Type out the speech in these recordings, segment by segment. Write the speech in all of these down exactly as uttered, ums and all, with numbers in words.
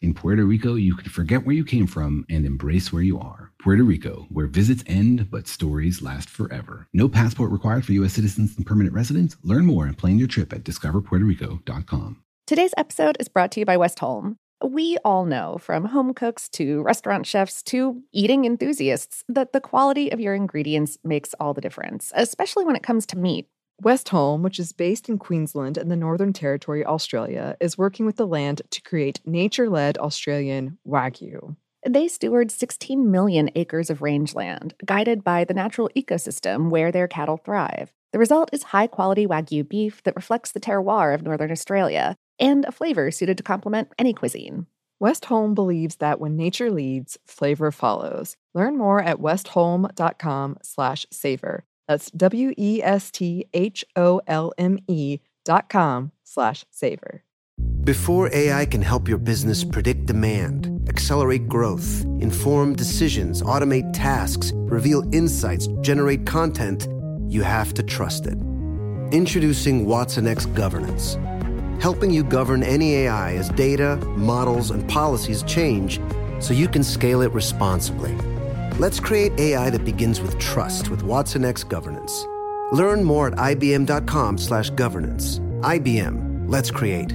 In Puerto Rico, you can forget where you came from and embrace where you are. Puerto Rico, where visits end, but stories last forever. No passport required for U S citizens and permanent residents. Learn more and plan your trip at discover puerto rico dot com. Today's episode is brought to you by Westholme. We all know, from home cooks to restaurant chefs to eating enthusiasts, that the quality of your ingredients makes all the difference, especially when it comes to meat. Westholme, which is based in Queensland and the Northern Territory, Australia, is working with the land to create nature-led Australian Wagyu. They steward sixteen million acres of rangeland, guided by the natural ecosystem where their cattle thrive. The result is high-quality Wagyu beef that reflects the terroir of Northern Australia and a flavor suited to complement any cuisine. Westholme believes that when nature leads, flavor follows. Learn more at westholme dot com slash savor. That's W-E-S-T-H-O-L-M-E dot com slash savor. Before A I can help your business predict demand, accelerate growth, inform decisions, automate tasks, reveal insights, generate content, you have to trust it. Introducing Watson X Governance, helping you govern any A I as data, models, and policies change so you can scale it responsibly. Let's create A I that begins with trust with Watson X Governance. Learn more at I B M dot com slash governance. I B M. Let's create.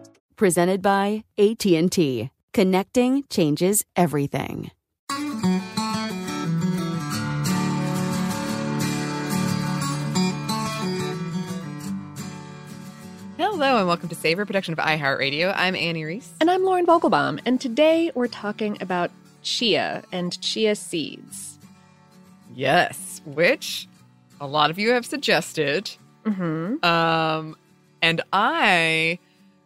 Presented by A T and T. Connecting changes everything. Hello and welcome to Savor, production of iHeartRadio. I'm Annie Reese. And I'm Lauren Vogelbaum. And today we're talking about chia and chia seeds. Yes, which a lot of you have suggested. Mm-hmm. Um, and I...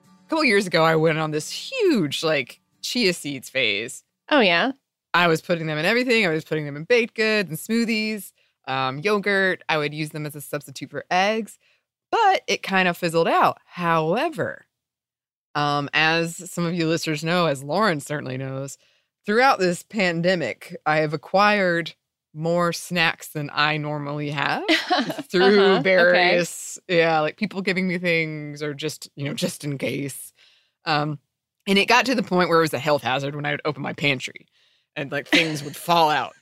A couple years ago, I went on this huge, like, chia seeds phase. Oh, yeah? I was putting them in everything. I was putting them in baked goods and smoothies, um, yogurt. I would use them as a substitute for eggs. But it kind of fizzled out. However, um, as some of you listeners know, as Lauren certainly knows, throughout this pandemic, I have acquired more snacks than I normally have through uh-huh, various, okay. yeah, like people giving me things or just, you know, just in case. Um, and it got to the point where it was a health hazard when I would open my pantry and like things would fall out.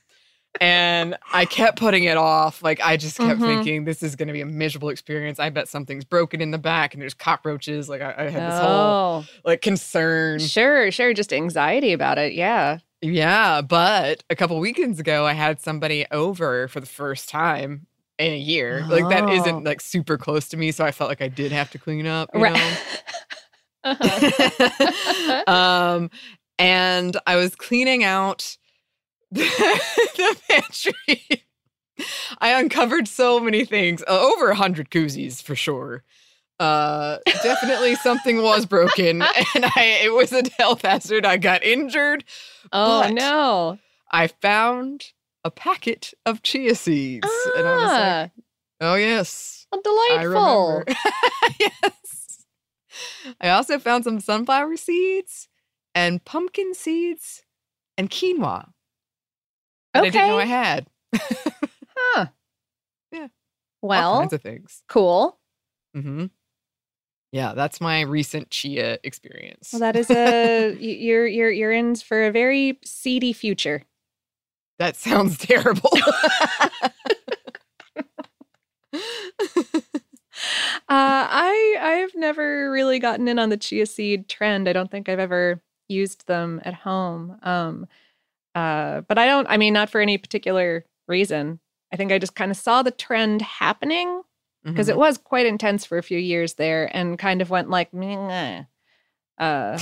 And I kept putting it off. Like I just kept mm-hmm. thinking this is going to be a miserable experience. I bet something's broken in the back and there's cockroaches. Like I, I had this oh. whole like concern. Sure, sure. Just anxiety about it. Yeah. Yeah, but a couple weekends ago, I had somebody over for the first time in a year. Oh. Like, that isn't, like, super close to me, so I felt like I did have to clean up, you right. know? uh-huh. um, and I was cleaning out the, the pantry. I uncovered so many things. Uh, over one hundred koozies, for sure. Uh, definitely something was broken, and I, it was a health hazard. I got injured. Oh, but no. I found a packet of chia seeds, ah, and I was like, oh, yes. Delightful. I yes. I also found some sunflower seeds and pumpkin seeds and quinoa that okay. I didn't know I had. huh. Yeah. Well. All kinds of things. Cool. Mm-hmm. Yeah, that's my recent chia experience. Well, that is a you're you're you're in for a very seedy future. That sounds terrible. uh, I I've never really gotten in on the chia seed trend. I don't think I've ever used them at home. Um, Uh, but I don't, I mean, not for any particular reason. I think I just kind of saw the trend happening because mm-hmm. it was quite intense for a few years there and kind of went like, meh. Uh,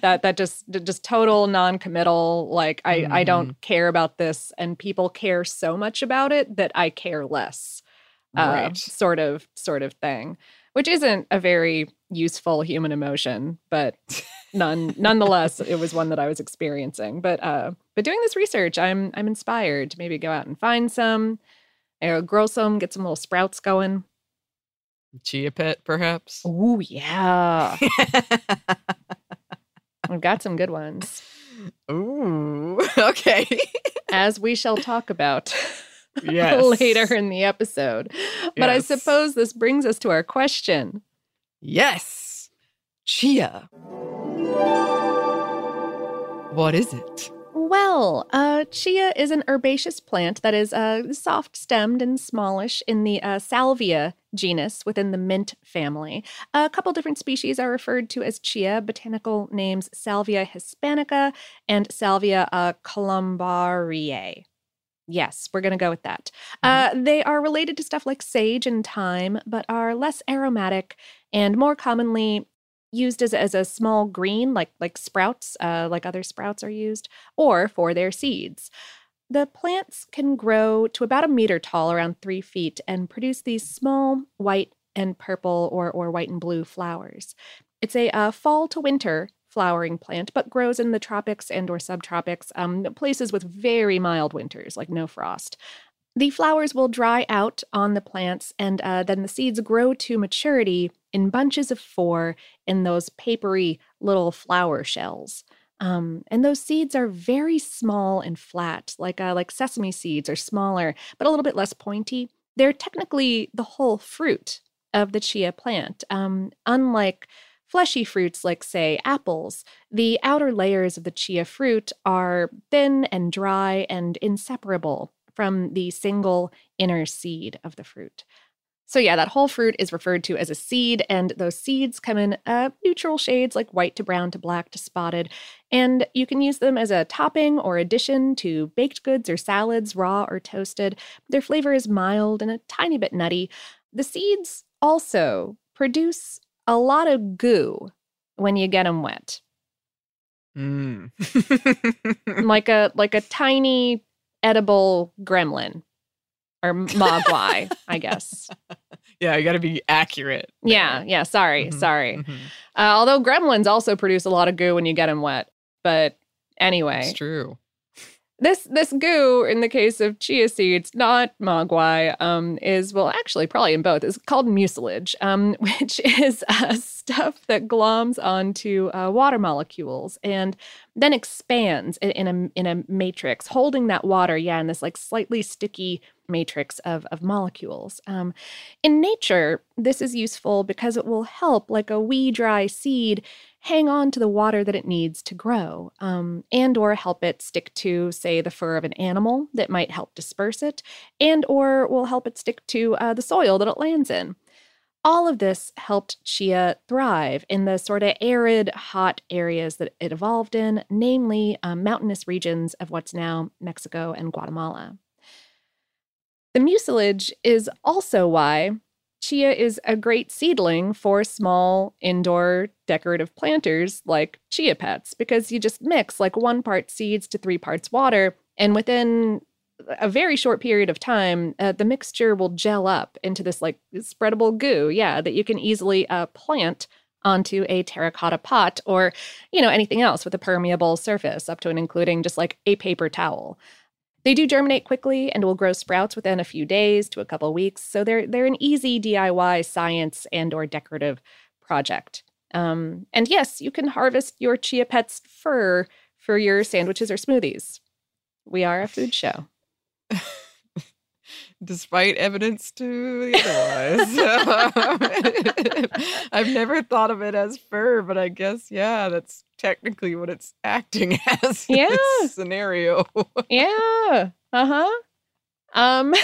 that that just just total non-committal, like I, mm. I don't care about this, and people care so much about it that I care less, uh, right. sort of sort of thing, which isn't a very useful human emotion, but none nonetheless, it was one that I was experiencing. But uh, but doing this research, I'm I'm inspired to maybe go out and find some, you know, grow some, get some little sprouts going. Chia Pet, perhaps? Oh, yeah. We've got some good ones. Ooh, okay. As we shall talk about yes. later in the episode. Yes. But I suppose this brings us to our question. Yes. Chia. What is it? Well, uh, chia is an herbaceous plant that is uh, soft-stemmed and smallish in the uh, Salvia genus within the mint family. A couple different species are referred to as chia, botanical names Salvia hispanica and Salvia uh, columbariae. Yes, we're going to go with that. Mm-hmm. Uh, they are related to stuff like sage and thyme, but are less aromatic and more commonly used as, as a small green, like, like sprouts, uh, like other sprouts are used, or for their seeds. The plants can grow to about a meter tall, around three feet, and produce these small white and purple or, or white and blue flowers. It's a uh, fall to winter flowering plant, but grows in the tropics and or subtropics, um, places with very mild winters, like no frost. The flowers will dry out on the plants, and uh, then the seeds grow to maturity in bunches of four in those papery little flower shells. Um, and those seeds are very small and flat, like uh, like sesame seeds are smaller, but a little bit less pointy. They're technically the whole fruit of the chia plant. Um, unlike fleshy fruits like, say, apples, the outer layers of the chia fruit are thin and dry and inseparable from the single inner seed of the fruit. So yeah, that whole fruit is referred to as a seed, and those seeds come in uh, neutral shades like white to brown to black to spotted, and you can use them as a topping or addition to baked goods or salads, raw or toasted. Their flavor is mild and a tiny bit nutty. The seeds also produce a lot of goo when you get them wet. Mm. like a like a tiny edible gremlin. Or mogwai, I guess. Yeah, you got to be accurate. Yeah, yeah, sorry, mm-hmm, sorry. Mm-hmm. Uh, although gremlins also produce a lot of goo when you get them wet. But anyway. It's true. This this goo, in the case of chia seeds, not mogwai, um, is, well, actually, probably in both, is called mucilage, um, which is uh, stuff that gloms onto uh, water molecules and then expands in, in a in a matrix, holding that water, yeah, in this, like, slightly sticky matrix of, of molecules. Um, in nature, this is useful because it will help, like a wee dry seed, hang on to the water that it needs to grow, um, and or help it stick to, say, the fur of an animal that might help disperse it, and or will help it stick to uh, the soil that it lands in. All of this helped chia thrive in the sort of arid, hot areas that it evolved in, namely um, mountainous regions of what's now Mexico and Guatemala. The mucilage is also why chia is a great seedling for small indoor decorative planters like Chia Pets, because you just mix like one part seeds to three parts water, and within a very short period of time, uh, the mixture will gel up into this like spreadable goo, yeah, that you can easily uh, plant onto a terracotta pot or, you know, anything else with a permeable surface, up to and including just like a paper towel. They do germinate quickly and will grow sprouts within a few days to a couple weeks, so they're they're an easy D I Y science and or decorative project. Um, and yes, you can harvest your Chia Pet's fur for your sandwiches or smoothies. We are a food show. Despite evidence to the otherwise. I've never thought of it as fur, but I guess, yeah, that's technically what it's acting as in yeah. this scenario. Yeah. Uh-huh. Um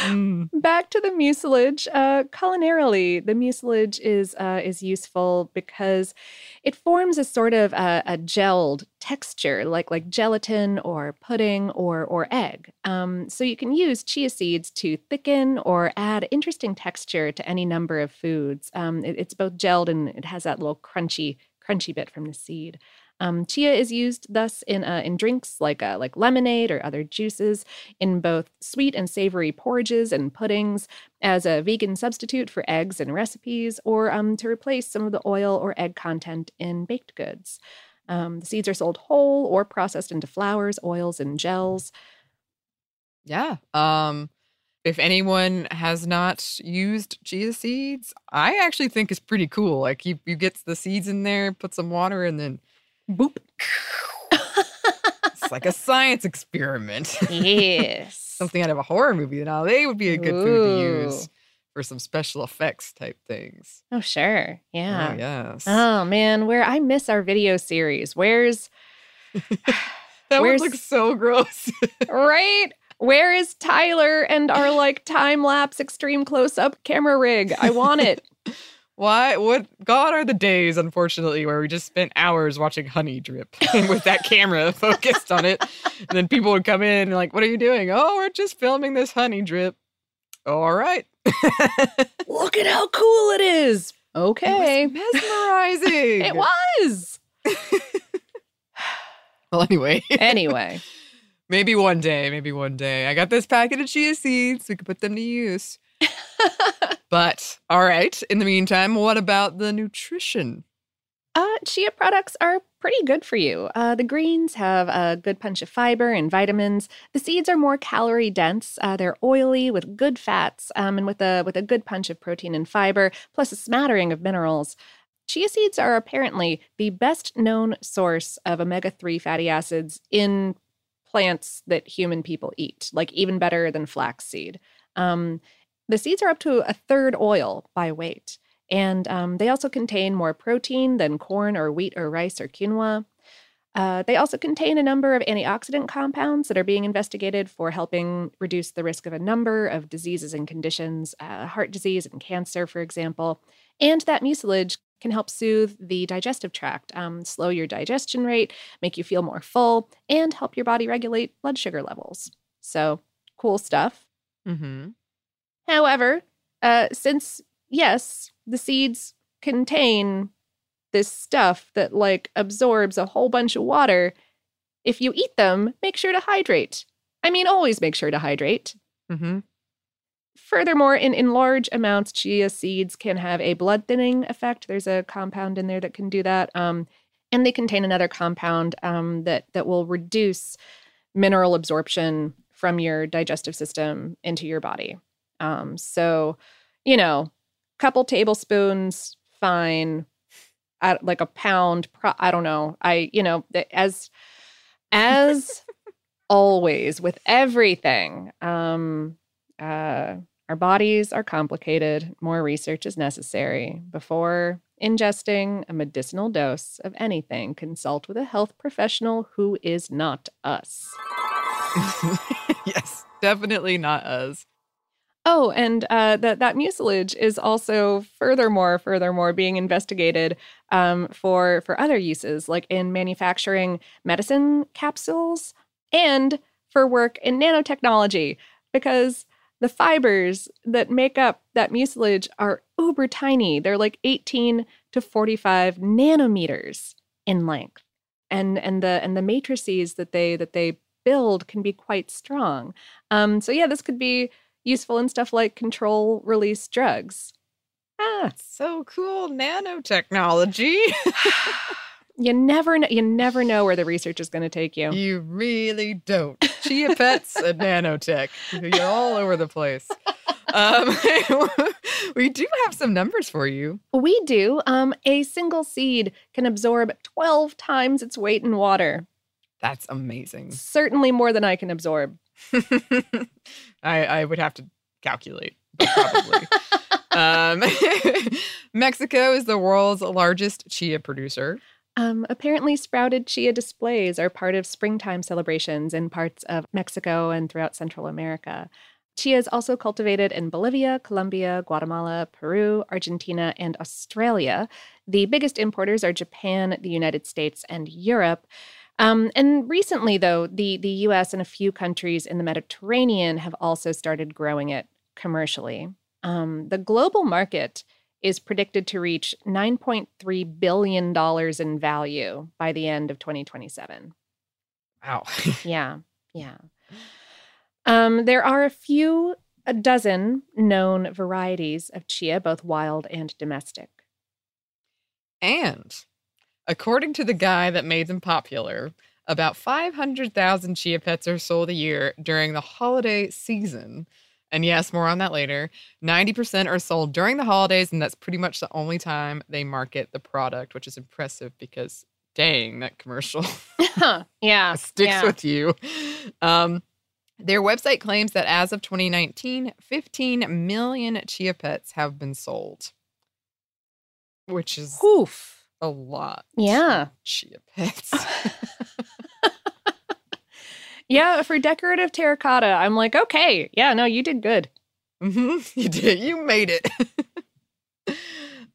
Mm. Back to the mucilage. Uh, culinarily, the mucilage is uh, is useful because it forms a sort of a, a gelled texture, like like gelatin or pudding or or egg. Um, so you can use chia seeds to thicken or add interesting texture to any number of foods. Um, it, it's both gelled and it has that little crunchy crunchy bit from the seed. Um, chia is used thus in uh, in drinks like uh, like lemonade or other juices, in both sweet and savory porridges and puddings, as a vegan substitute for eggs in recipes, or um, to replace some of the oil or egg content in baked goods. Um, the seeds are sold whole or processed into flours, oils, and gels. Yeah. Um, if anyone has not used chia seeds, I actually think it's pretty cool. Like you, you get the seeds in there, put some water, and then boop. It's like a science experiment. Yes. Something out of a horror movie. Now they would be a good Ooh. food to use for some special effects type things. Oh, sure. Yeah. Oh, yes. Oh, man. Where I miss our video series. Where's... that where's, one looks so gross. Right? Where is Tyler and our, like, time-lapse extreme close-up camera rig? I want it. Why? What? God are the days, unfortunately, where we just spent hours watching honey drip with that camera focused on it. And then people would come in and like, what are you doing? Oh, we're just filming this honey drip. All right. Look at how cool it is. Okay. It was mesmerizing. It was. Well, anyway. Anyway. Maybe one day. Maybe one day. I got this packet of chia seeds. We could put them to use. But, all right, in the meantime, what about the nutrition? Uh, chia products are pretty good for you. Uh, the greens have a good punch of fiber and vitamins. The seeds are more calorie dense. Uh, they're oily with good fats um, and with a, with a good punch of protein and fiber, plus a smattering of minerals. Chia seeds are apparently the best known source of omega three fatty acids in plants that human people eat, like even better than flaxseed. Um The seeds are up to a third oil by weight, and um, they also contain more protein than corn or wheat or rice or quinoa. Uh, they also contain a number of antioxidant compounds that are being investigated for helping reduce the risk of a number of diseases and conditions, uh, heart disease and cancer, for example. And that mucilage can help soothe the digestive tract, um, slow your digestion rate, make you feel more full, and help your body regulate blood sugar levels. So, cool stuff. Mm-hmm. However, uh, since, yes, the seeds contain this stuff that, like, absorbs a whole bunch of water, if you eat them, make sure to hydrate. I mean, always make sure to hydrate. Mm-hmm. Furthermore, in, in large amounts, chia seeds can have a blood-thinning effect. There's a compound in there that can do that. Um, and they contain another compound um, that that will reduce mineral absorption from your digestive system into your body. Um, so, you know, couple tablespoons, fine, I, like a pound, pro- I don't know. I, you know, as, as always with everything, um, uh, our bodies are complicated. More research is necessary. Before ingesting a medicinal dose of anything, consult with a health professional who is not us. Yes, definitely not us. Oh, and uh, that that mucilage is also furthermore, furthermore being investigated um, for for other uses, like in manufacturing medicine capsules and for work in nanotechnology, because the fibers that make up that mucilage are uber tiny. They're like eighteen to forty-five nanometers in length, and and the and the matrices that they that they build can be quite strong. Um, so yeah, this could be useful in stuff like control-release drugs. Ah, so cool, nanotechnology. You never know. You never know where the research is going to take you. You really don't. Chia Pets and nanotech. You're all over the place. Um, we do have some numbers for you. We do. Um, a single seed can absorb twelve times its weight in water. That's amazing. Certainly more than I can absorb. I, I would have to calculate, but probably. um, Mexico is the world's largest chia producer. Um, apparently, sprouted chia displays are part of springtime celebrations in parts of Mexico and throughout Central America. Chia is also cultivated in Bolivia, Colombia, Guatemala, Peru, Argentina, and Australia. The biggest importers are Japan, the United States, and Europe. Um, and recently, though, the, the U S and a few countries in the Mediterranean have also started growing it commercially. Um, the global market is predicted to reach nine point three billion dollars in value by the end of twenty twenty-seven. Wow. Yeah, yeah. Um, there are a few, a dozen known varieties of chia, both wild and domestic. And according to the guy that made them popular, about five hundred thousand chia pets are sold a year during the holiday season. And yes, more on that later. ninety percent are sold during the holidays, and that's pretty much the only time they market the product, which is impressive because, dang, that commercial yeah, sticks yeah. with you. Um, their website claims that as of twenty nineteen, fifteen million chia pets have been sold, which is... Oof. A lot. Yeah. Chia pets. Yeah, for decorative terracotta, I'm like, okay, yeah, no, you did good. Mm-hmm. You did. You made it.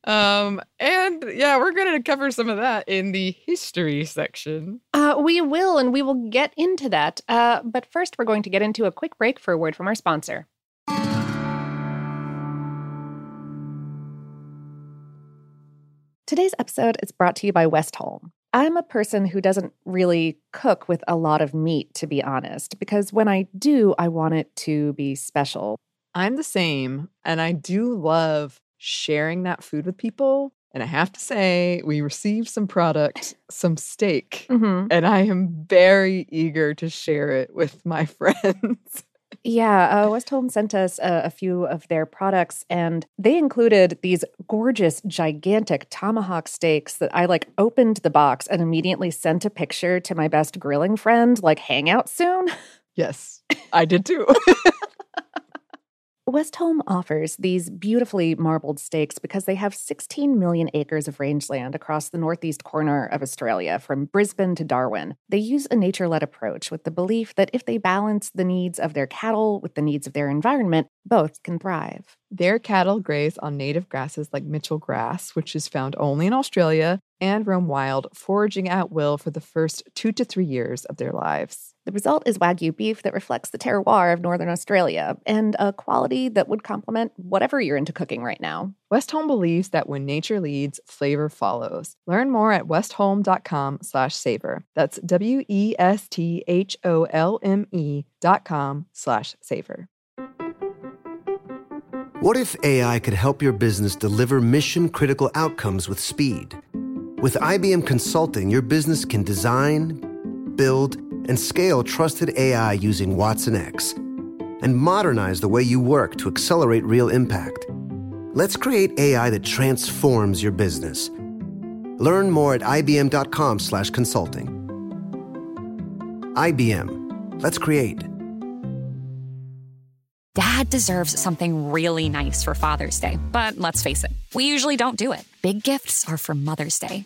um, and yeah, we're going to cover some of that in the history section. Uh, we will, and we will get into that. Uh, but first, we're going to get into a quick break for a word from our sponsor. Today's episode is brought to you by Westholme. I'm a person who doesn't really cook with a lot of meat, to be honest, because when I do, I want it to be special. I'm the same, and I do love sharing that food with people. And I have to say, we received some product, some steak, mm-hmm. and I am very eager to share it with my friends. Yeah, uh, Westholme sent us uh, a few of their products, and they included these gorgeous, gigantic tomahawk steaks that I, like, opened the box and immediately sent a picture to my best grilling friend, like, hang out soon. Yes, I did too. Westholme offers these beautifully marbled steaks because they have sixteen million acres of rangeland across the northeast corner of Australia, from Brisbane to Darwin. They use a nature-led approach with the belief that if they balance the needs of their cattle with the needs of their environment, both can thrive. Their cattle graze on native grasses like Mitchell grass, which is found only in Australia, and roam wild, foraging at will for the first two to three years of their lives. The result is Wagyu beef that reflects the terroir of northern Australia, and a quality that would complement whatever you're into cooking right now. Westholme believes that when nature leads, flavor follows. Learn more at westholme.com slash savor. That's W-E-S-T-H-O-L-M-E dot com slash savor. What if A I could help your business deliver mission-critical outcomes with speed? With I B M Consulting, your business can design, build, and scale trusted A I using Watson X, and modernize the way you work to accelerate real impact. Let's create A I that transforms your business. Learn more at ibm.com slash consulting. I B M. Let's create. Dad deserves something really nice for Father's Day, but let's face it, we usually don't do it. Big gifts are for Mother's Day.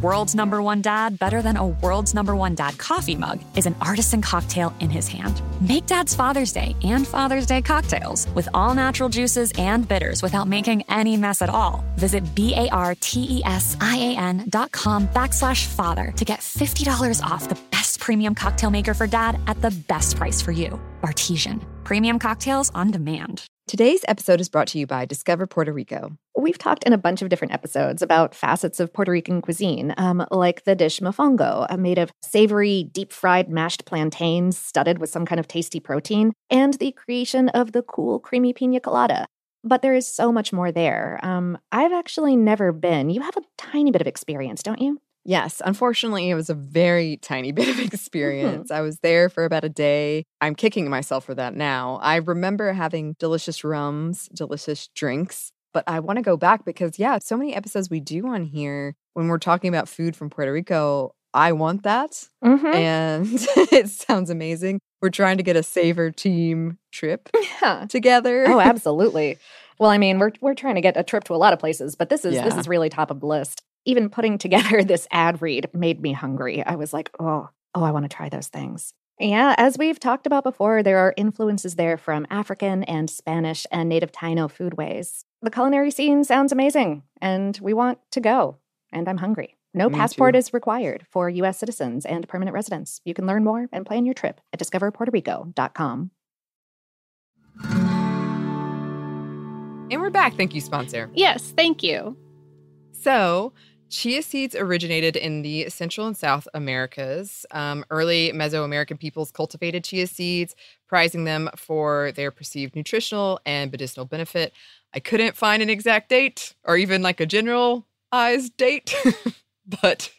world's number one dad better than a world's number one dad coffee mug is an artisan cocktail in his hand. Make Dad's Father's Day and Father's Day cocktails with all natural juices and bitters without making any mess at all. Visit B-A-R-T-E-S-I-A-N dot com backslash father to get fifty dollars off the best premium cocktail maker for Dad at the best price for you. Bartesian. Premium cocktails on demand. Today's episode is brought to you by Discover Puerto Rico. We've talked in a bunch of different episodes about facets of Puerto Rican cuisine, um, like the dish mofongo, made of savory, deep-fried mashed plantains studded with some kind of tasty protein, and the creation of the cool, creamy piña colada. But there is so much more there. Um, I've actually never been. You have a tiny bit of experience, don't you? Yes. Unfortunately, it was a very tiny bit of experience. Mm-hmm. I was there for about a day. I'm kicking myself for that now. I remember having delicious rums, delicious drinks. But I want to go back because, yeah, so many episodes we do on here when we're talking about food from Puerto Rico, I want that. Mm-hmm. And it sounds amazing. We're trying to get a Savor team trip yeah. together. Oh, absolutely. Well, I mean, we're we're trying to get a trip to a lot of places, but this is yeah. this is really top of the list. Even putting together this ad read made me hungry. I was like, oh, oh, I want to try those things. Yeah, as we've talked about before, there are influences there from African and Spanish and native Taino foodways. The culinary scene sounds amazing, and we want to go, and I'm hungry. No me passport too. Is required for U S citizens and permanent residents. You can learn more and plan your trip at discover puerto rico dot com. And we're back. Thank you, sponsor. Yes, thank you. So, chia seeds originated in the Central and South Americas. Um, early Mesoamerican peoples cultivated chia seeds, prizing them for their perceived nutritional and medicinal benefit. I couldn't find an exact date or even like a generalized date, but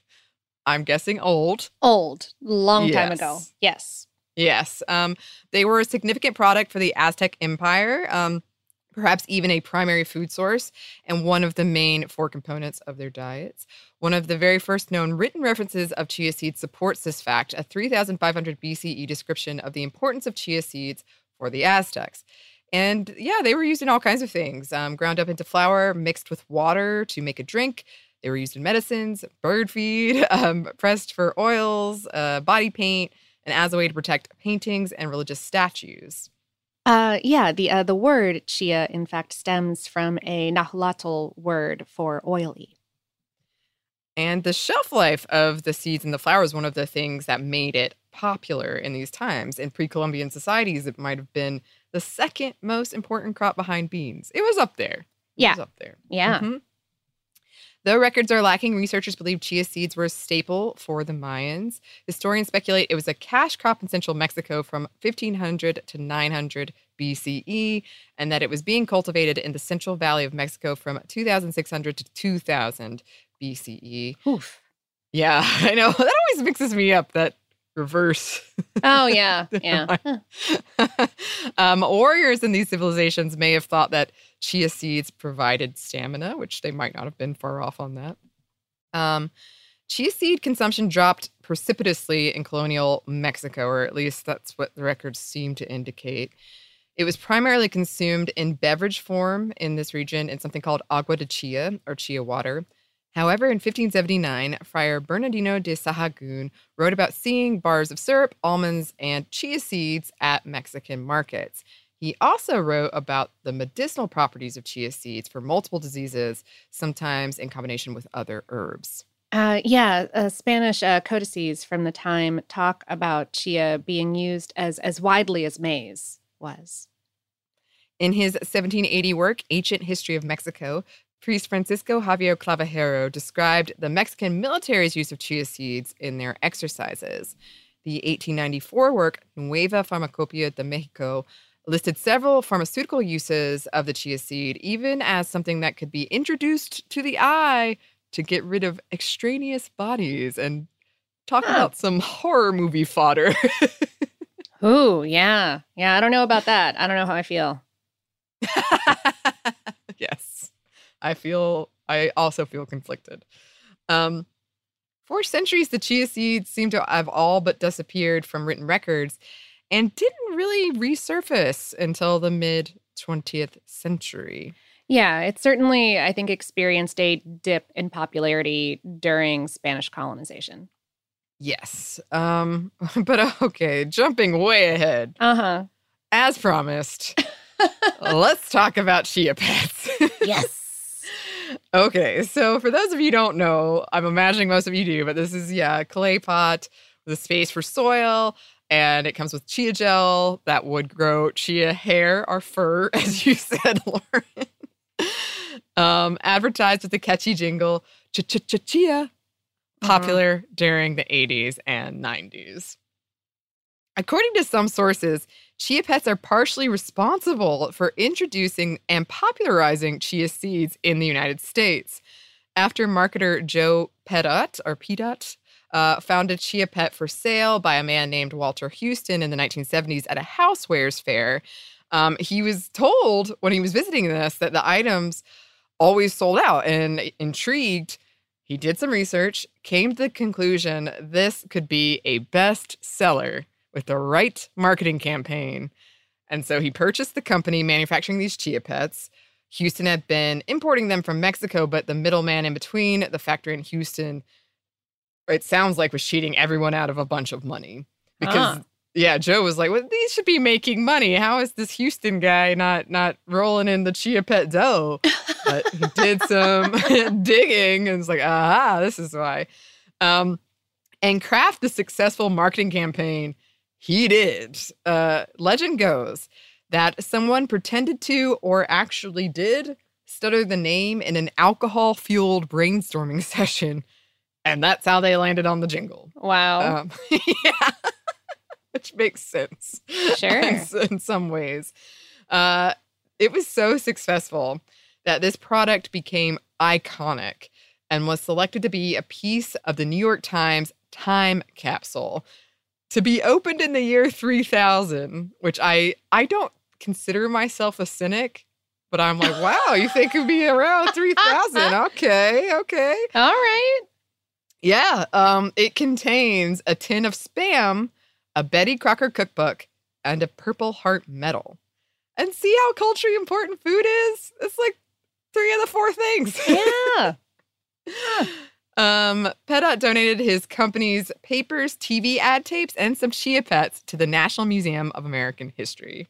I'm guessing old. Old. Long yes. time ago. Yes. Yes. Um, they were a significant product for the Aztec Empire. Um perhaps even a primary food source, and one of the main four components of their diets. One of the very first known written references of chia seeds supports this fact, a thirty-five hundred B C E description of the importance of chia seeds for the Aztecs. And yeah, they were used in all kinds of things, um, ground up into flour, mixed with water to make a drink. They were used in medicines, bird feed, um, pressed for oils, uh, body paint, and as a way to protect paintings and religious statues. Uh, yeah, the uh, the word chia, in fact, stems from a Nahuatl word for oily. And the shelf life of the seeds and the flour is one of the things that made it popular in these times. In pre-Columbian societies, it might have been the second most important crop behind beans. It was up there. It yeah. was up there. Yeah. Mm-hmm. Though records are lacking, researchers believe chia seeds were a staple for the Mayans. Historians speculate it was a cash crop in central Mexico from fifteen hundred to nine hundred B C E, and that it was being cultivated in the Central Valley of Mexico from twenty-six hundred to two thousand B C E. Oof. Yeah, I know. That always mixes me up, that reverse. Oh, yeah, yeah. um, warriors in these civilizations may have thought that chia seeds provided stamina, which they might not have been far off on that. Um, chia seed consumption dropped precipitously in colonial Mexico, or at least that's what the records seem to indicate. It was primarily consumed in beverage form in this region in something called agua de chia, or chia water. However, in fifteen seventy-nine, Friar Bernardino de Sahagún wrote about seeing bars of syrup, almonds, and chia seeds at Mexican markets. He also wrote about the medicinal properties of chia seeds for multiple diseases, sometimes in combination with other herbs. Uh, yeah, uh, Spanish uh, codices from the time talk about chia being used as, as widely as maize was. In his seventeen eighty work, Ancient History of Mexico, priest Francisco Javier Clavajero described the Mexican military's use of chia seeds in their exercises. The eighteen ninety-four work, Nueva Farmacopoeia de Mexico, listed several pharmaceutical uses of the chia seed, even as something that could be introduced to the eye to get rid of extraneous bodies. And talk huh. about some horror movie fodder. Ooh, yeah. Yeah, I don't know about that. I don't know how I feel. Yes. I feel, I also feel conflicted. Um, for centuries, the chia seeds seem to have all but disappeared from written records and didn't really resurface until the mid-twentieth century. Yeah, it certainly, I think, experienced a dip in popularity during Spanish colonization. Yes. Um, but okay, jumping way ahead. Uh-huh. As promised, let's talk about Chia Pets. Yes. Okay, so for those of you who don't know, I'm imagining most of you do, but this is, yeah, a clay pot with a space for soil, and it comes with chia gel that would grow chia hair or fur, as you said, Lauren. um, advertised with the catchy jingle, Ch-ch-ch-chia, popular uh-huh. during the eighties and nineties. According to some sources, Chia Pets are partially responsible for introducing and popularizing chia seeds in the United States. Aftermarketer Joe Petot, or Petot, uh, found a Chia Pet for sale by a man named Walter Houston in the nineteen seventies at a housewares fair. Um, he was told when he was visiting this that the items always sold out, and intrigued, he did some research, came to the conclusion this could be a bestseller with the right marketing campaign. And so he purchased the company manufacturing these Chia Pets. Houston had been importing them from Mexico, but the middleman in between, the factory in Houston, it sounds like was cheating everyone out of a bunch of money. Because, uh. yeah, Joe was like, well, these should be making money. How is this Houston guy not not rolling in the Chia Pet dough? But he did some digging and was like, aha, this is why. Um, and craft the successful marketing campaign he did. Uh, legend goes that someone pretended to or actually did stutter the name in an alcohol-fueled brainstorming session, and that's how they landed on the jingle. Wow. Um, yeah. Which makes sense. Sure. In, in some ways. Uh, it was so successful that this product became iconic and was selected to be a piece of the New York Times time capsule, to be opened in the year three thousand, which I I don't consider myself a cynic, but I'm like, wow, you think it'd be around three thousand? Okay, okay. All right. Yeah, um, it contains a tin of Spam, a Betty Crocker cookbook, and a Purple Heart medal. And see how culturally important food is? It's like three of the four things. Yeah. Yeah. Um, Petot donated his company's papers, T V ad tapes, and some Chia Pets to the National Museum of American History.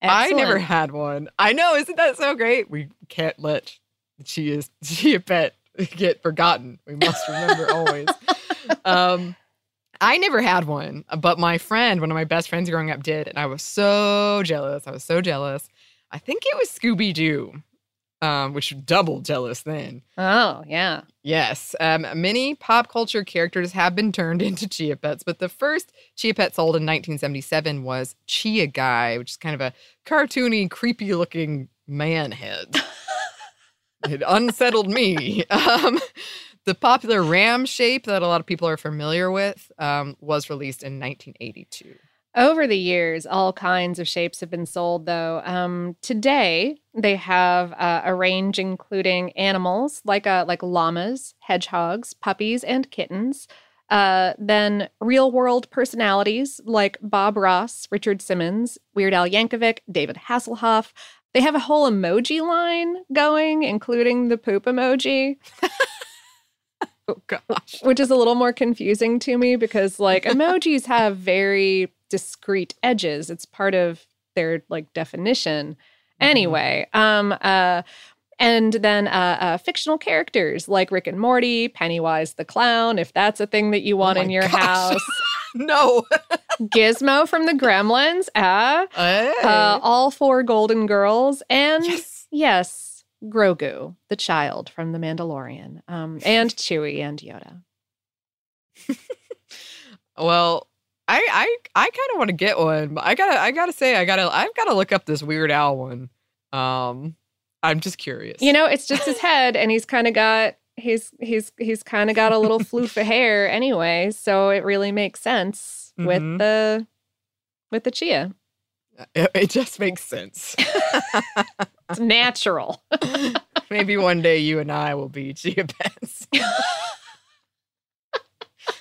Excellent. I never had one. I know, isn't that so great? We can't let the Chia, Chia Pet get forgotten. We must remember always. Um, I never had one, but my friend, one of my best friends growing up, did, and I was so jealous. I was so jealous. I think it was Scooby-Doo. Um, which double jealous then. Oh, yeah. Yes. Um, many pop culture characters have been turned into Chia Pets, but the first Chia Pet sold in nineteen seventy-seven was Chia Guy, which is kind of a cartoony, creepy-looking man head. It unsettled me. Um, the popular ram shape that a lot of people are familiar with um, was released in nineteen eighty-two. Over the years, all kinds of shapes have been sold, though. Um, today, they have uh, a range including animals like uh, like llamas, hedgehogs, puppies, and kittens. Uh, then real-world personalities like Bob Ross, Richard Simmons, Weird Al Yankovic, David Hasselhoff. They have a whole emoji line going, including the poop emoji. Oh, gosh. Which is a little more confusing to me because, like, emojis have very discrete edges. It's part of their, like, definition. Anyway, um, uh, and then uh, uh, fictional characters like Rick and Morty, Pennywise the Clown, if that's a thing that you want oh in your gosh. house. No. Gizmo from the Gremlins, ah, hey. uh, all four Golden Girls, and, yes, yes Grogu, the child from the Mandalorian, um, and Chewie and Yoda. Well, I I, I kind of want to get one, but I gotta I gotta say I gotta I've gotta look up this Weird Al one. Um, I'm just curious. You know, it's just his head, and he's kind of got he's he's he's kind of got a little floof of hair anyway, so it really makes sense mm-hmm. with the with the chia. It, it just makes sense. It's natural. Maybe one day you and I will be Chia Pets.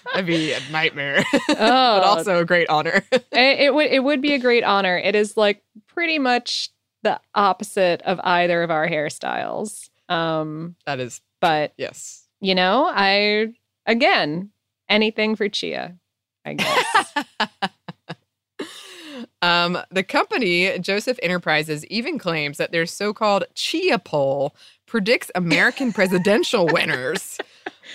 That'd be a nightmare, oh, but also a great honor. it, it would it would be a great honor. It is like pretty much the opposite of either of our hairstyles. Um, that is, but yes, you know, I again anything for Chia, I guess. um, the company Joseph Enterprises even claims that their so-called Chia poll predicts American presidential winners.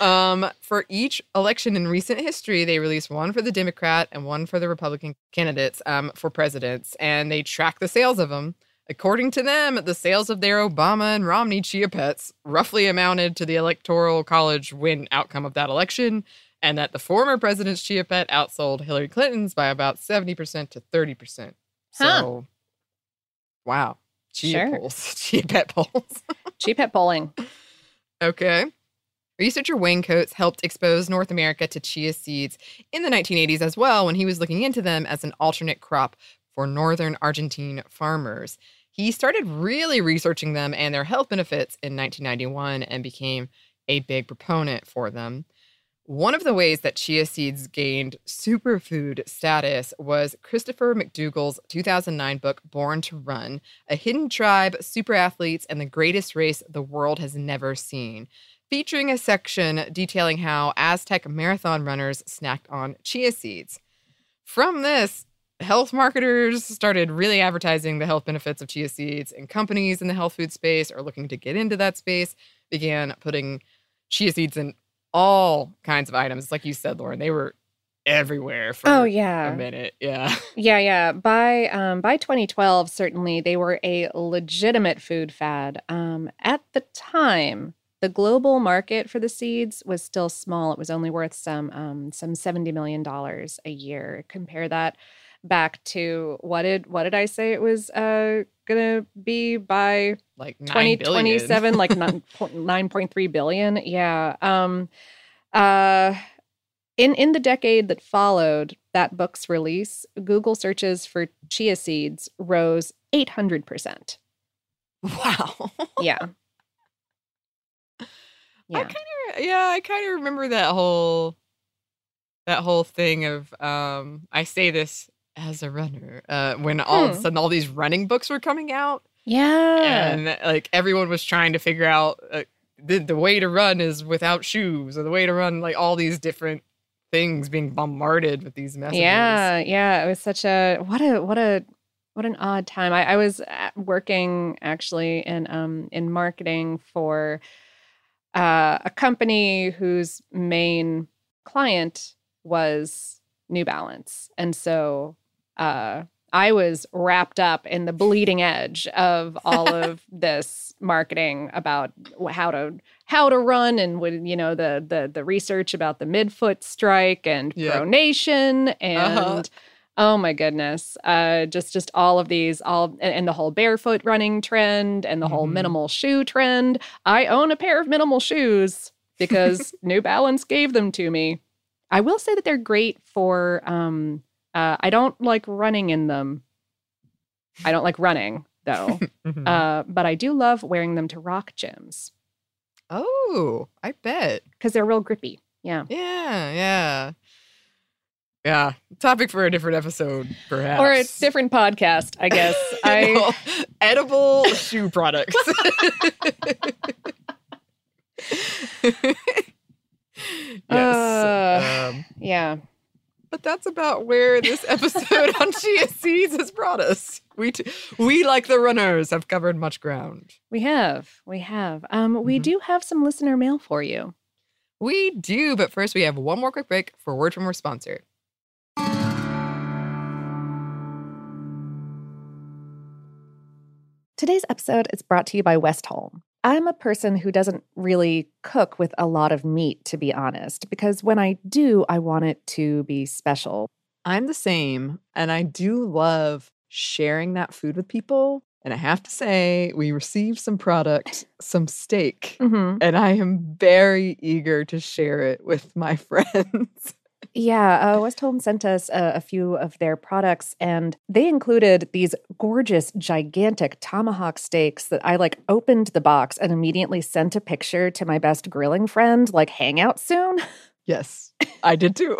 Um, for each election in recent history, they released one for the Democrat and one for the Republican candidates um, for presidents, and they track the sales of them. According to them, the sales of their Obama and Romney Chia Pets roughly amounted to the Electoral College win outcome of that election, and that the former president's Chia Pet outsold Hillary Clinton's by about seventy percent to thirty percent. Huh. So, wow. Chia sure. polls. Chia Pet polls. Chia Pet polling. Okay. Researcher Wayne Coates helped expose North America to chia seeds in the nineteen eighties as well, when he was looking into them as an alternate crop for northern Argentine farmers. He started really researching them and their health benefits in nineteen ninety-one and became a big proponent for them. One of the ways that chia seeds gained superfood status was Christopher McDougall's two thousand nine book, Born to Run: A Hidden Tribe, Super Athletes, and the Greatest Race the World Has Never Seen, featuring a section detailing how Aztec marathon runners snacked on chia seeds. From this, health marketers started really advertising the health benefits of chia seeds, and companies in the health food space, or looking to get into that space, began putting chia seeds in all kinds of items. Like you said, Lauren, they were everywhere for oh, yeah. a minute. Yeah. Yeah, yeah. By um, by twenty twelve, certainly, they were a legitimate food fad. Um, at the time, the global market for the seeds was still small. It was only worth some um, some seventy million dollars a year. Compare that back to, what did what did I say it was uh, going to be by... Like twenty twenty-seven, like nine point three billion. Yeah. Um, uh, in in the decade that followed that book's release, Google searches for chia seeds rose eight hundred percent. Wow. Yeah. Yeah. I kind of yeah, I kind of remember that whole that whole thing of um, I say this as a runner uh, when all hmm. of a sudden all these running books were coming out. Yeah. And, like, everyone was trying to figure out uh, the, the way to run is without shoes, or the way to run, like, all these different things being bombarded with these messages. Yeah, yeah. It was such a, what a, what a, what an odd time. I, I was working, actually, in, um, in marketing for uh, a company whose main client was New Balance. And so, uh, I was wrapped up in the bleeding edge of all of this marketing about how to how to run, and when, you know, the the the research about the midfoot strike and yeah. pronation and uh-huh. oh my goodness, uh, just just all of these all and, and the whole barefoot running trend and the mm-hmm. whole minimal shoe trend. I own a pair of minimal shoes because New Balance gave them to me. I will say that they're great for. Um, Uh, I don't like running in them. I don't like running, though. uh, but I do love wearing them to rock gyms. Oh, I bet. Because they're real grippy. Yeah. Yeah, yeah. Yeah. Topic for a different episode, perhaps. Or a different podcast, I guess. I no, edible shoe products. yes. Uh, um. Yeah. But that's about where this episode on chia seeds has brought us. We, t- we, like the runners, have covered much ground. We have. We have. Um, we mm-hmm. do have some listener mail for you. We do. But first, we have one more quick break for a word from our sponsor. Today's episode is brought to you by Westholme. I'm a person who doesn't really cook with a lot of meat, to be honest, because when I do, I want it to be special. I'm the same, and I do love sharing that food with people. And I have to say, we received some product, some steak, mm-hmm. and I am very eager to share it with my friends. Yeah, uh, Westholme sent us uh, a few of their products, and they included these gorgeous, gigantic tomahawk steaks that I, like, opened the box and immediately sent a picture to my best grilling friend, like, hang out soon. Yes, I did too.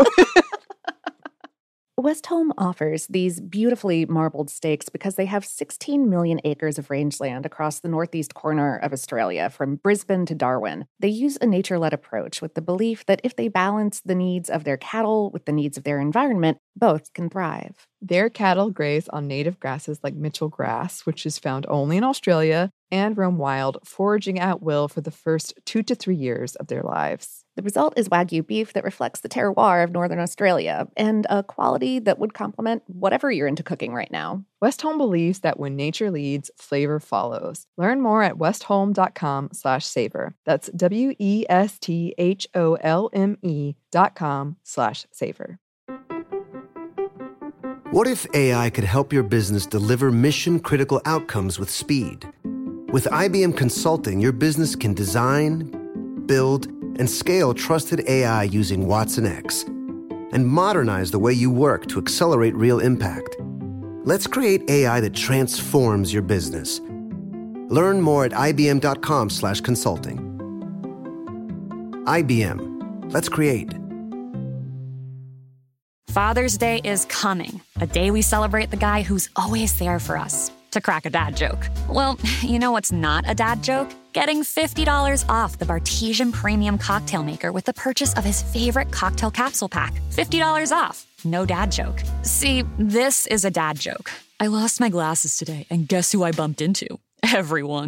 Westholme offers these beautifully marbled steaks because they have sixteen million acres of rangeland across the northeast corner of Australia, from Brisbane to Darwin. They use a nature-led approach with the belief that if they balance the needs of their cattle with the needs of their environment, both can thrive. Their cattle graze on native grasses like Mitchell grass, which is found only in Australia, and roam wild, foraging at will for the first two to three years of their lives. The result is Wagyu beef that reflects the terroir of northern Australia, and a quality that would complement whatever you're into cooking right now. Westholme believes that when nature leads, flavor follows. Learn more at westholme.com slash savor. That's W-E-S-T-H-O-L-M-E dot com slash savor. What if A I could help your business deliver mission-critical outcomes with speed? With I B M Consulting, your business can design, build, and scale trusted A I using Watson X, and modernize the way you work to accelerate real impact. Let's create A I that transforms your business. Learn more at ibm.com slash consulting. I B M. Let's create. Father's Day is coming, a day we celebrate the guy who's always there for us. To crack a dad joke. Well, you know what's not a dad joke? Getting fifty dollars off the Bartesian Premium Cocktail Maker with the purchase of his favorite cocktail capsule pack. fifty dollars off. No dad joke. See, this is a dad joke. I lost my glasses today, and guess who I bumped into? Everyone.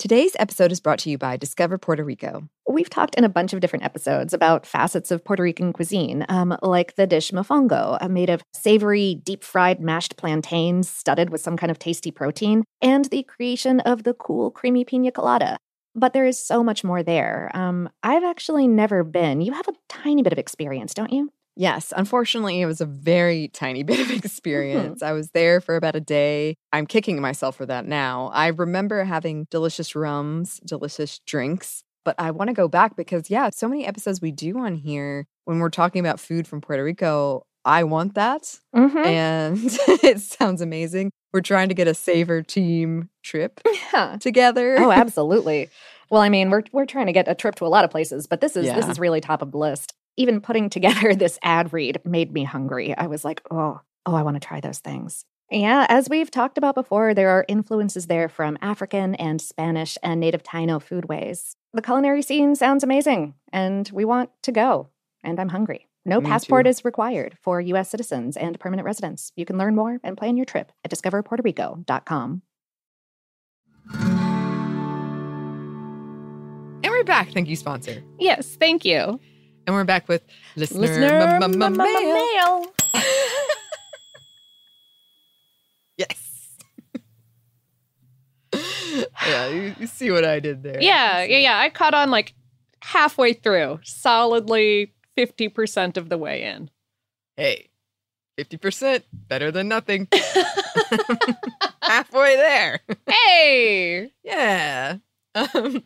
Today's episode is brought to you by Discover Puerto Rico. We've talked in a bunch of different episodes about facets of Puerto Rican cuisine, um, like the dish mofongo, made of savory, deep-fried mashed plantains studded with some kind of tasty protein, and the creation of the cool, creamy piña colada. But there is so much more there. Um, I've actually never been. You have a tiny bit of experience, don't you? Yes. Unfortunately, it was a very tiny bit of experience. Mm-hmm. I was there for about a day. I'm kicking myself for that now. I remember having delicious rums, delicious drinks. But I want to go back because, yeah, so many episodes we do on here when we're talking about food from Puerto Rico, I want that. Mm-hmm. And it sounds amazing. We're trying to get a Savor team trip yeah. together. Oh, absolutely. Well, I mean, we're we're trying to get a trip to a lot of places, but this is yeah. this is really top of the list. Even putting together this ad read made me hungry. I was like, oh, oh, I want to try those things. Yeah, as we've talked about before, there are influences there from African and Spanish and native Taino foodways. The culinary scene sounds amazing, and we want to go, and I'm hungry. No Me passport too. Is required for U S citizens and permanent residents. You can learn more and plan your trip at discover puerto rico dot com. And we're back. Thank you, sponsor. Yes, thank you. And we're back with Listener, listener m- m- m- Mail. Yes. Yeah, you, you see what I did there. Yeah, yeah, yeah. I caught on like halfway through, solidly fifty percent of the way in. Hey, fifty percent better than nothing. Halfway there. Hey! Yeah. Um,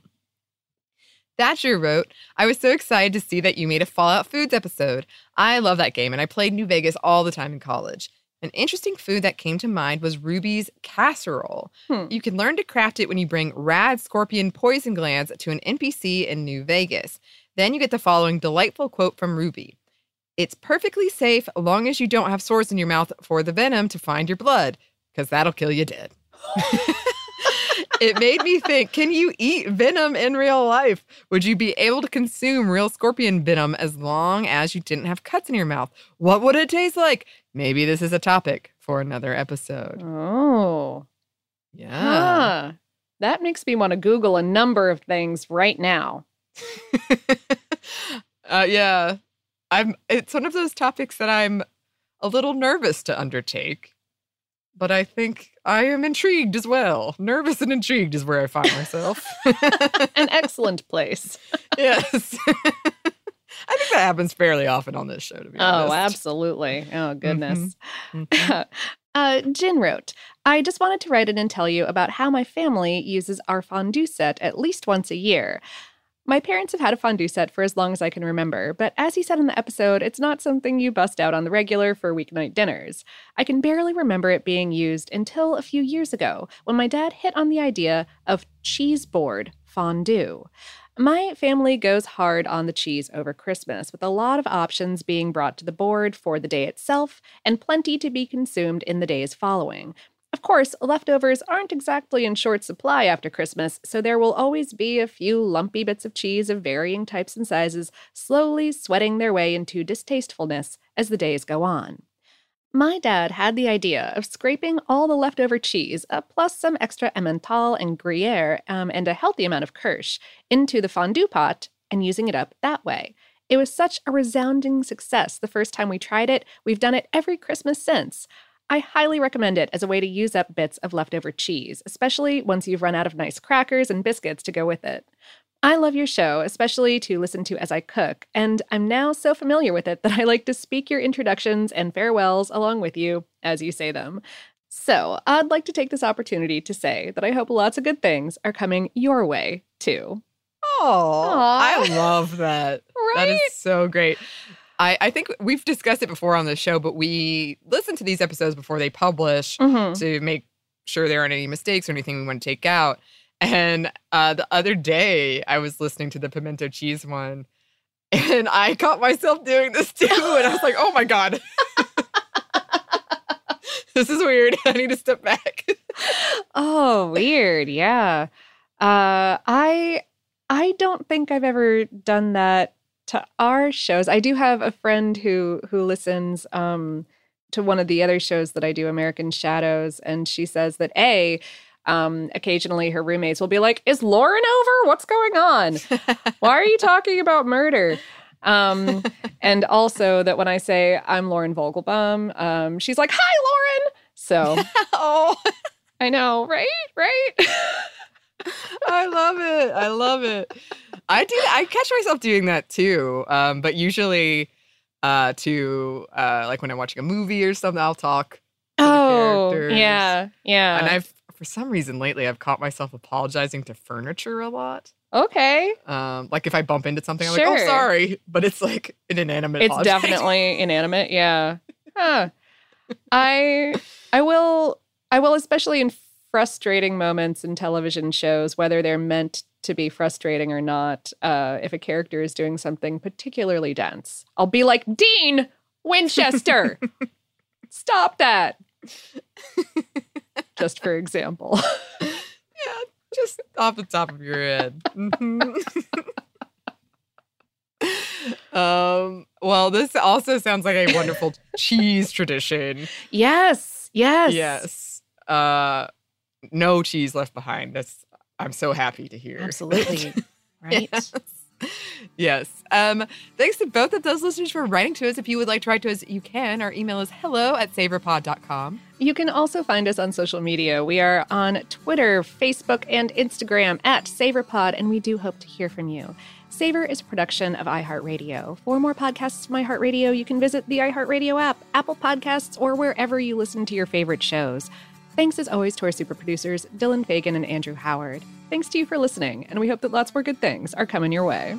Thatcher wrote, I was so excited to see that you made a Fallout Foods episode. I love that game, and I played New Vegas all the time in college. An interesting food that came to mind was Ruby's casserole. Hmm. You can learn to craft it when you bring rad scorpion poison glands to an N P C in New Vegas. Then you get the following delightful quote from Ruby. It's perfectly safe long as you don't have sores in your mouth for the venom to find your blood, because that'll kill you dead. It made me think, can you eat venom in real life? Would you be able to consume real scorpion venom as long as you didn't have cuts in your mouth? What would it taste like? Maybe this is a topic for another episode. Oh. Yeah. Huh. That makes me want to Google a number of things right now. uh, yeah, I'm. It's one of those topics that I'm a little nervous to undertake, but I think I am intrigued as well. Nervous and intrigued is where I find myself. An excellent place. Yes, I think that happens fairly often on this show. To be oh, honest. Oh, absolutely. Oh, goodness. Mm-hmm. Mm-hmm. Uh, Jin wrote, I just wanted to write in and tell you about how my family uses our fondue set at least once a year. My parents have had a fondue set for as long as I can remember, but as he said in the episode, it's not something you bust out on the regular for weeknight dinners. I can barely remember it being used until a few years ago, when my dad hit on the idea of cheese board fondue. My family goes hard on the cheese over Christmas, with a lot of options being brought to the board for the day itself, and plenty to be consumed in the days following. Of course, leftovers aren't exactly in short supply after Christmas, so there will always be a few lumpy bits of cheese of varying types and sizes slowly sweating their way into distastefulness as the days go on. My dad had the idea of scraping all the leftover cheese, uh, plus some extra Emmental and Gruyere um, and a healthy amount of Kirsch, into the fondue pot and using it up that way. It was such a resounding success the first time we tried it. We've done it every Christmas since. I highly recommend it as a way to use up bits of leftover cheese, especially once you've run out of nice crackers and biscuits to go with it. I love your show, especially to listen to as I cook, and I'm now so familiar with it that I like to speak your introductions and farewells along with you as you say them. So I'd like to take this opportunity to say that I hope lots of good things are coming your way, too. Oh, I love that. Right? That is so great. I, I think we've discussed it before on the show, but we listen to these episodes before they publish mm-hmm. to make sure there aren't any mistakes or anything we want to take out. And uh, the other day, I was listening to the pimento cheese one, and I caught myself doing this too. And I was like, oh, my God. This is weird. I need to step back. Oh, weird. Yeah. Uh, I... I don't think I've ever done that to our shows. I do have a friend who who listens um, to one of the other shows that I do, American Shadows, and she says that, A, um, occasionally her roommates will be like, is Lauren over? What's going on? Why are you talking about murder? Um, and also that when I say, I'm Lauren Vogelbaum, um, she's like, hi, Lauren! So, oh, I know, right? Right? I love it. I love it. I do. I catch myself doing that too. Um, but usually, uh, to uh, like when I'm watching a movie or something, I'll talk. To oh, the characters. yeah, yeah. And I've, for some reason lately, I've caught myself apologizing to furniture a lot. Okay. Um, like if I bump into something, I'm sure. like, oh, sorry. But it's like an inanimate. It's object. Definitely inanimate. Yeah. Huh. I I will I will especially in. frustrating moments in television shows, whether they're meant to be frustrating or not, uh, if a character is doing something particularly dense, I'll be like, Dean Winchester, stop that. Just for example. Yeah, just off the top of your head. um. Well, this also sounds like a wonderful cheese tradition. Yes, yes. Yes. Uh. No cheese left behind. That's I'm so happy to hear. Absolutely. Right? Yes. yes. Um, thanks to both of those listeners for writing to us. If you would like to write to us, you can. Our email is hello at saverpod dot com. You can also find us on social media. We are on Twitter, Facebook, and Instagram at Saverpod, and we do hope to hear from you. Savor is a production of iHeartRadio. For more podcasts from iHeartRadio, you can visit the iHeartRadio app, Apple Podcasts, or wherever you listen to your favorite shows. Thanks, as always, to our super producers, Dylan Fagan and Andrew Howard. Thanks to you for listening, and we hope that lots more good things are coming your way.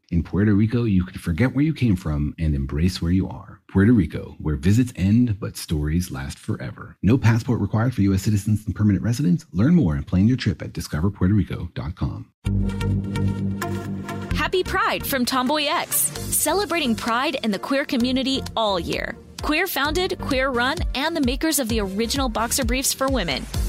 In Puerto Rico, you can forget where you came from and embrace where you are. Puerto Rico, where visits end, but stories last forever. No passport required for U S citizens and permanent residents. Learn more and plan your trip at discover puerto rico dot com. Happy Pride from Tomboy X, celebrating pride and the queer community all year. Queer founded, queer run, and the makers of the original boxer briefs for women,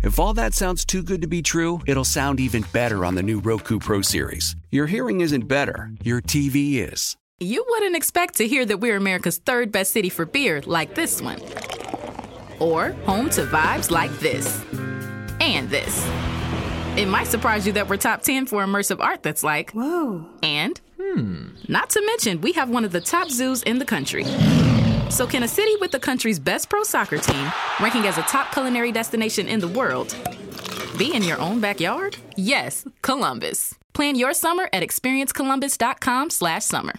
If all that sounds too good to be true, it'll sound even better on the new Roku Pro Series. Your hearing isn't better, your T V is. You wouldn't expect to hear that we're America's third best city for beer like this one. Or home to vibes like this. And this. It might surprise you that we're top ten for immersive art that's like... Whoa. And... Hmm. Not to mention, we have one of the top zoos in the country. So can a city with the country's best pro soccer team, ranking as a top culinary destination in the world, be in your own backyard? Yes, Columbus. Plan your summer at experience columbus dot com slash summer.